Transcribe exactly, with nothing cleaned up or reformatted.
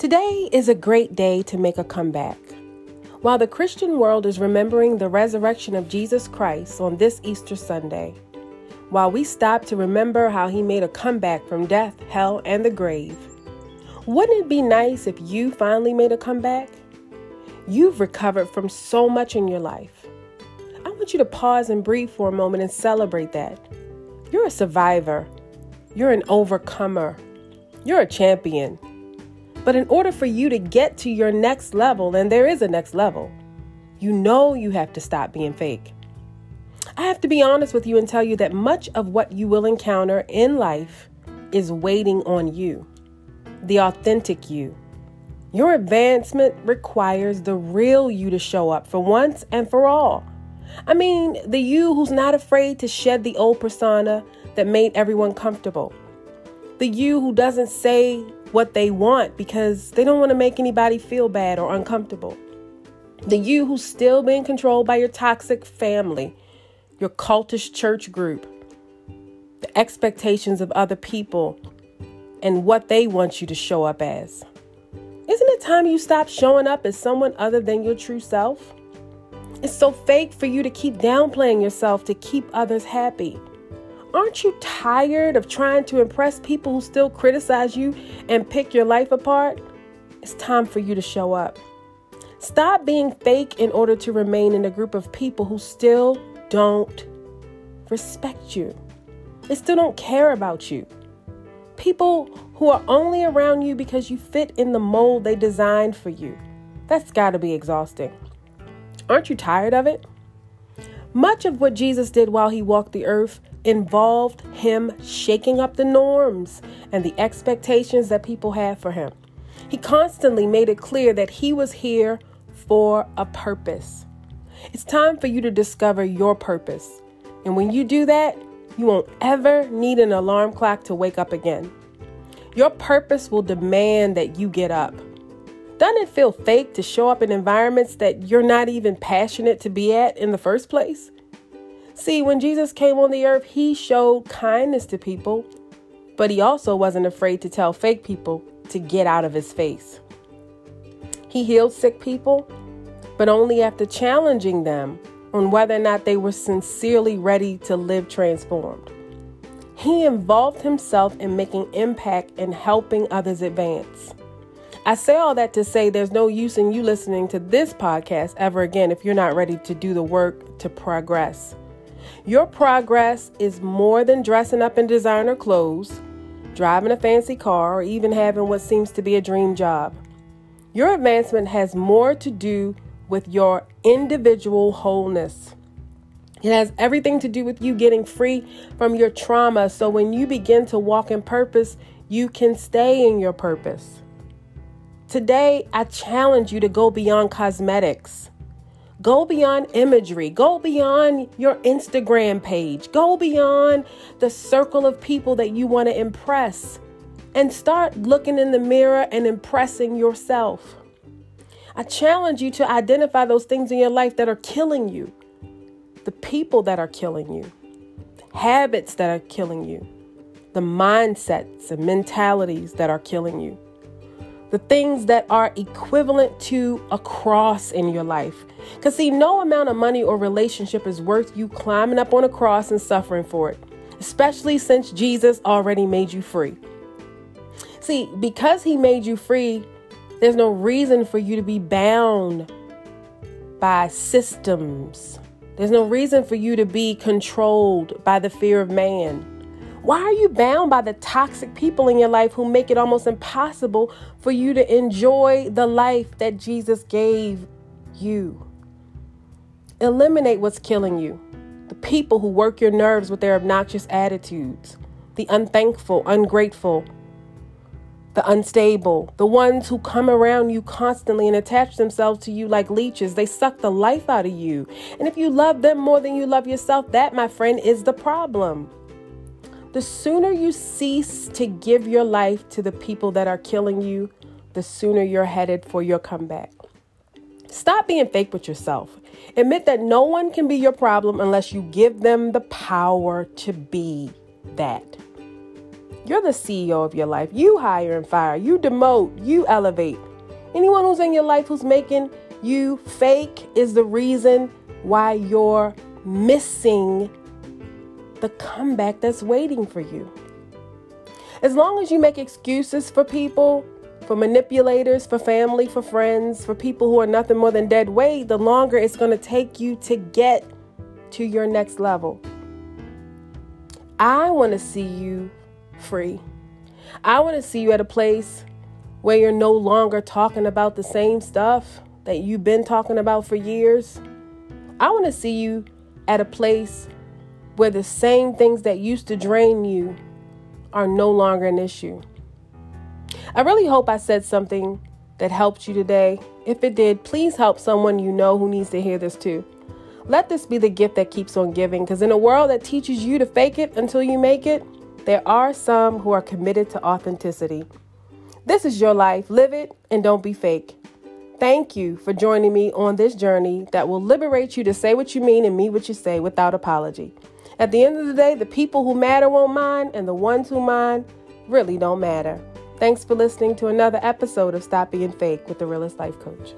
Today is a great day to make a comeback. While the Christian world is remembering the resurrection of Jesus Christ on this Easter Sunday, while we stop to remember how he made a comeback from death, hell, and the grave, wouldn't it be nice if you finally made a comeback? You've recovered from so much in your life. I want you to pause and breathe for a moment and celebrate that. You're a survivor. You're an overcomer. You're a champion. But in order for you to get to your next level, and there is a next level, you know you have to stop being fake. I have to be honest with you and tell you that much of what you will encounter in life is waiting on you, the authentic you. Your advancement requires the real you to show up for once and for all. I mean, the you who's not afraid to shed the old persona that made everyone comfortable. The you who doesn't say what they want because they don't want to make anybody feel bad or uncomfortable. The you who's still being controlled by your toxic family, your cultish church group, the expectations of other people, and what they want you to show up as. Isn't it time you stop showing up as someone other than your true self? It's so fake for you to keep downplaying yourself to keep others happy. Aren't you tired of trying to impress people who still criticize you and pick your life apart? It's time for you to show up. Stop being fake in order to remain in a group of people who still don't respect you. They still don't care about you. People who are only around you because you fit in the mold they designed for you. That's got to be exhausting. Aren't you tired of it? Much of what Jesus did while he walked the earth involved him shaking up the norms and the expectations that people had for him. He constantly made it clear that he was here for a purpose. It's time for you to discover your purpose. And when you do that, you won't ever need an alarm clock to wake up again. Your purpose will demand that you get up. Doesn't it feel fake to show up in environments that you're not even passionate to be at in the first place? See, when Jesus came on the earth, he showed kindness to people, but he also wasn't afraid to tell fake people to get out of his face. He healed sick people, but only after challenging them on whether or not they were sincerely ready to live transformed. He involved himself in making impact and helping others advance. I say all that to say there's no use in you listening to this podcast ever again if you're not ready to do the work to progress. Your progress is more than dressing up in designer clothes, driving a fancy car, or even having what seems to be a dream job. Your advancement has more to do with your individual wholeness. It has everything to do with you getting free from your trauma, so when you begin to walk in purpose, you can stay in your purpose. Today, I challenge you to go beyond cosmetics. Go beyond imagery. Go beyond your Instagram page. Go beyond the circle of people that you want to impress and start looking in the mirror and impressing yourself. I challenge you to identify those things in your life that are killing you, the people that are killing you, the habits that are killing you, the mindsets and mentalities that are killing you. The things that are equivalent to a cross in your life. Because see, no amount of money or relationship is worth you climbing up on a cross and suffering for it, especially since Jesus already made you free. See, because he made you free, there's no reason for you to be bound by systems. There's no reason for you to be controlled by the fear of man. Why are you bound by the toxic people in your life who make it almost impossible for you to enjoy the life that Jesus gave you? Eliminate what's killing you. The people who work your nerves with their obnoxious attitudes, the unthankful, ungrateful, the unstable, the ones who come around you constantly and attach themselves to you like leeches. They suck the life out of you. And if you love them more than you love yourself, that, my friend, is the problem. The sooner you cease to give your life to the people that are killing you, the sooner you're headed for your comeback. Stop being fake with yourself. Admit that no one can be your problem unless you give them the power to be that. You're the C E O of your life. You hire and fire. You demote. You elevate. Anyone who's in your life who's making you fake is the reason why you're missing the comeback that's waiting for you. As long as you make excuses for people, for manipulators, for family, for friends, for people who are nothing more than dead weight, the longer it's going to take you to get to your next level. I want to see you free. I want to see you at a place where you're no longer talking about the same stuff that you've been talking about for years. I want to see you at a place where the same things that used to drain you are no longer an issue. I really hope I said something that helped you today. If it did, please help someone you know who needs to hear this too. Let this be the gift that keeps on giving, because in a world that teaches you to fake it until you make it, there are some who are committed to authenticity. This is your life. Live it and don't be fake. Thank you for joining me on this journey that will liberate you to say what you mean and mean what you say without apology. At the end of the day, the people who matter won't mind, and the ones who mind really don't matter. Thanks for listening to another episode of Stop Being Fake with The Realest Life Coach.